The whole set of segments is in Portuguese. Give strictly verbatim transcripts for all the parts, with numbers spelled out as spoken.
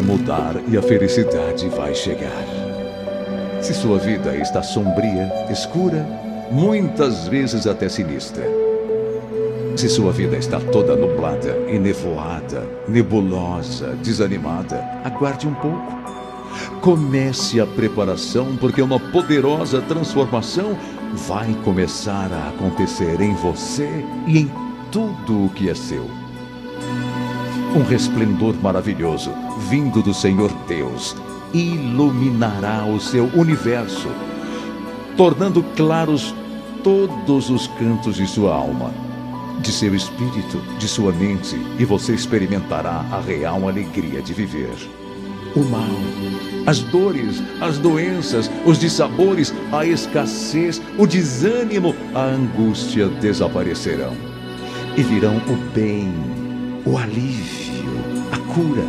vai mudar e a felicidade vai chegar. Se sua vida está sombria, escura, muitas vezes até sinistra. Se sua vida está toda nublada, enevoada, nebulosa, desanimada, aguarde um pouco. Comece a preparação, porque uma poderosa transformação vai começar a acontecer em você e em tudo o que é seu. Um resplendor maravilhoso, vindo do Senhor Deus, iluminará o seu universo, tornando claros todos os cantos de sua alma, de seu espírito, de sua mente, e você experimentará a real alegria de viver. O mal, as dores, as doenças, os dissabores, a escassez, o desânimo, a angústia desaparecerão. E virão o bem, o alívio, a cura,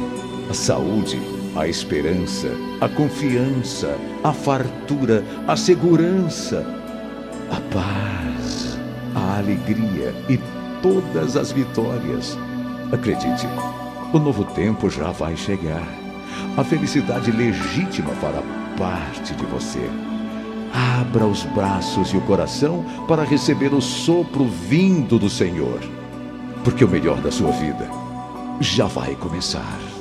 a saúde, a esperança, a confiança, a fartura, a segurança, a paz, a alegria e todas as vitórias. Acredite, o novo tempo já vai chegar. A felicidade legítima fará parte de você. Abra os braços e o coração para receber o sopro vindo do Senhor, porque o melhor da sua vida já vai começar.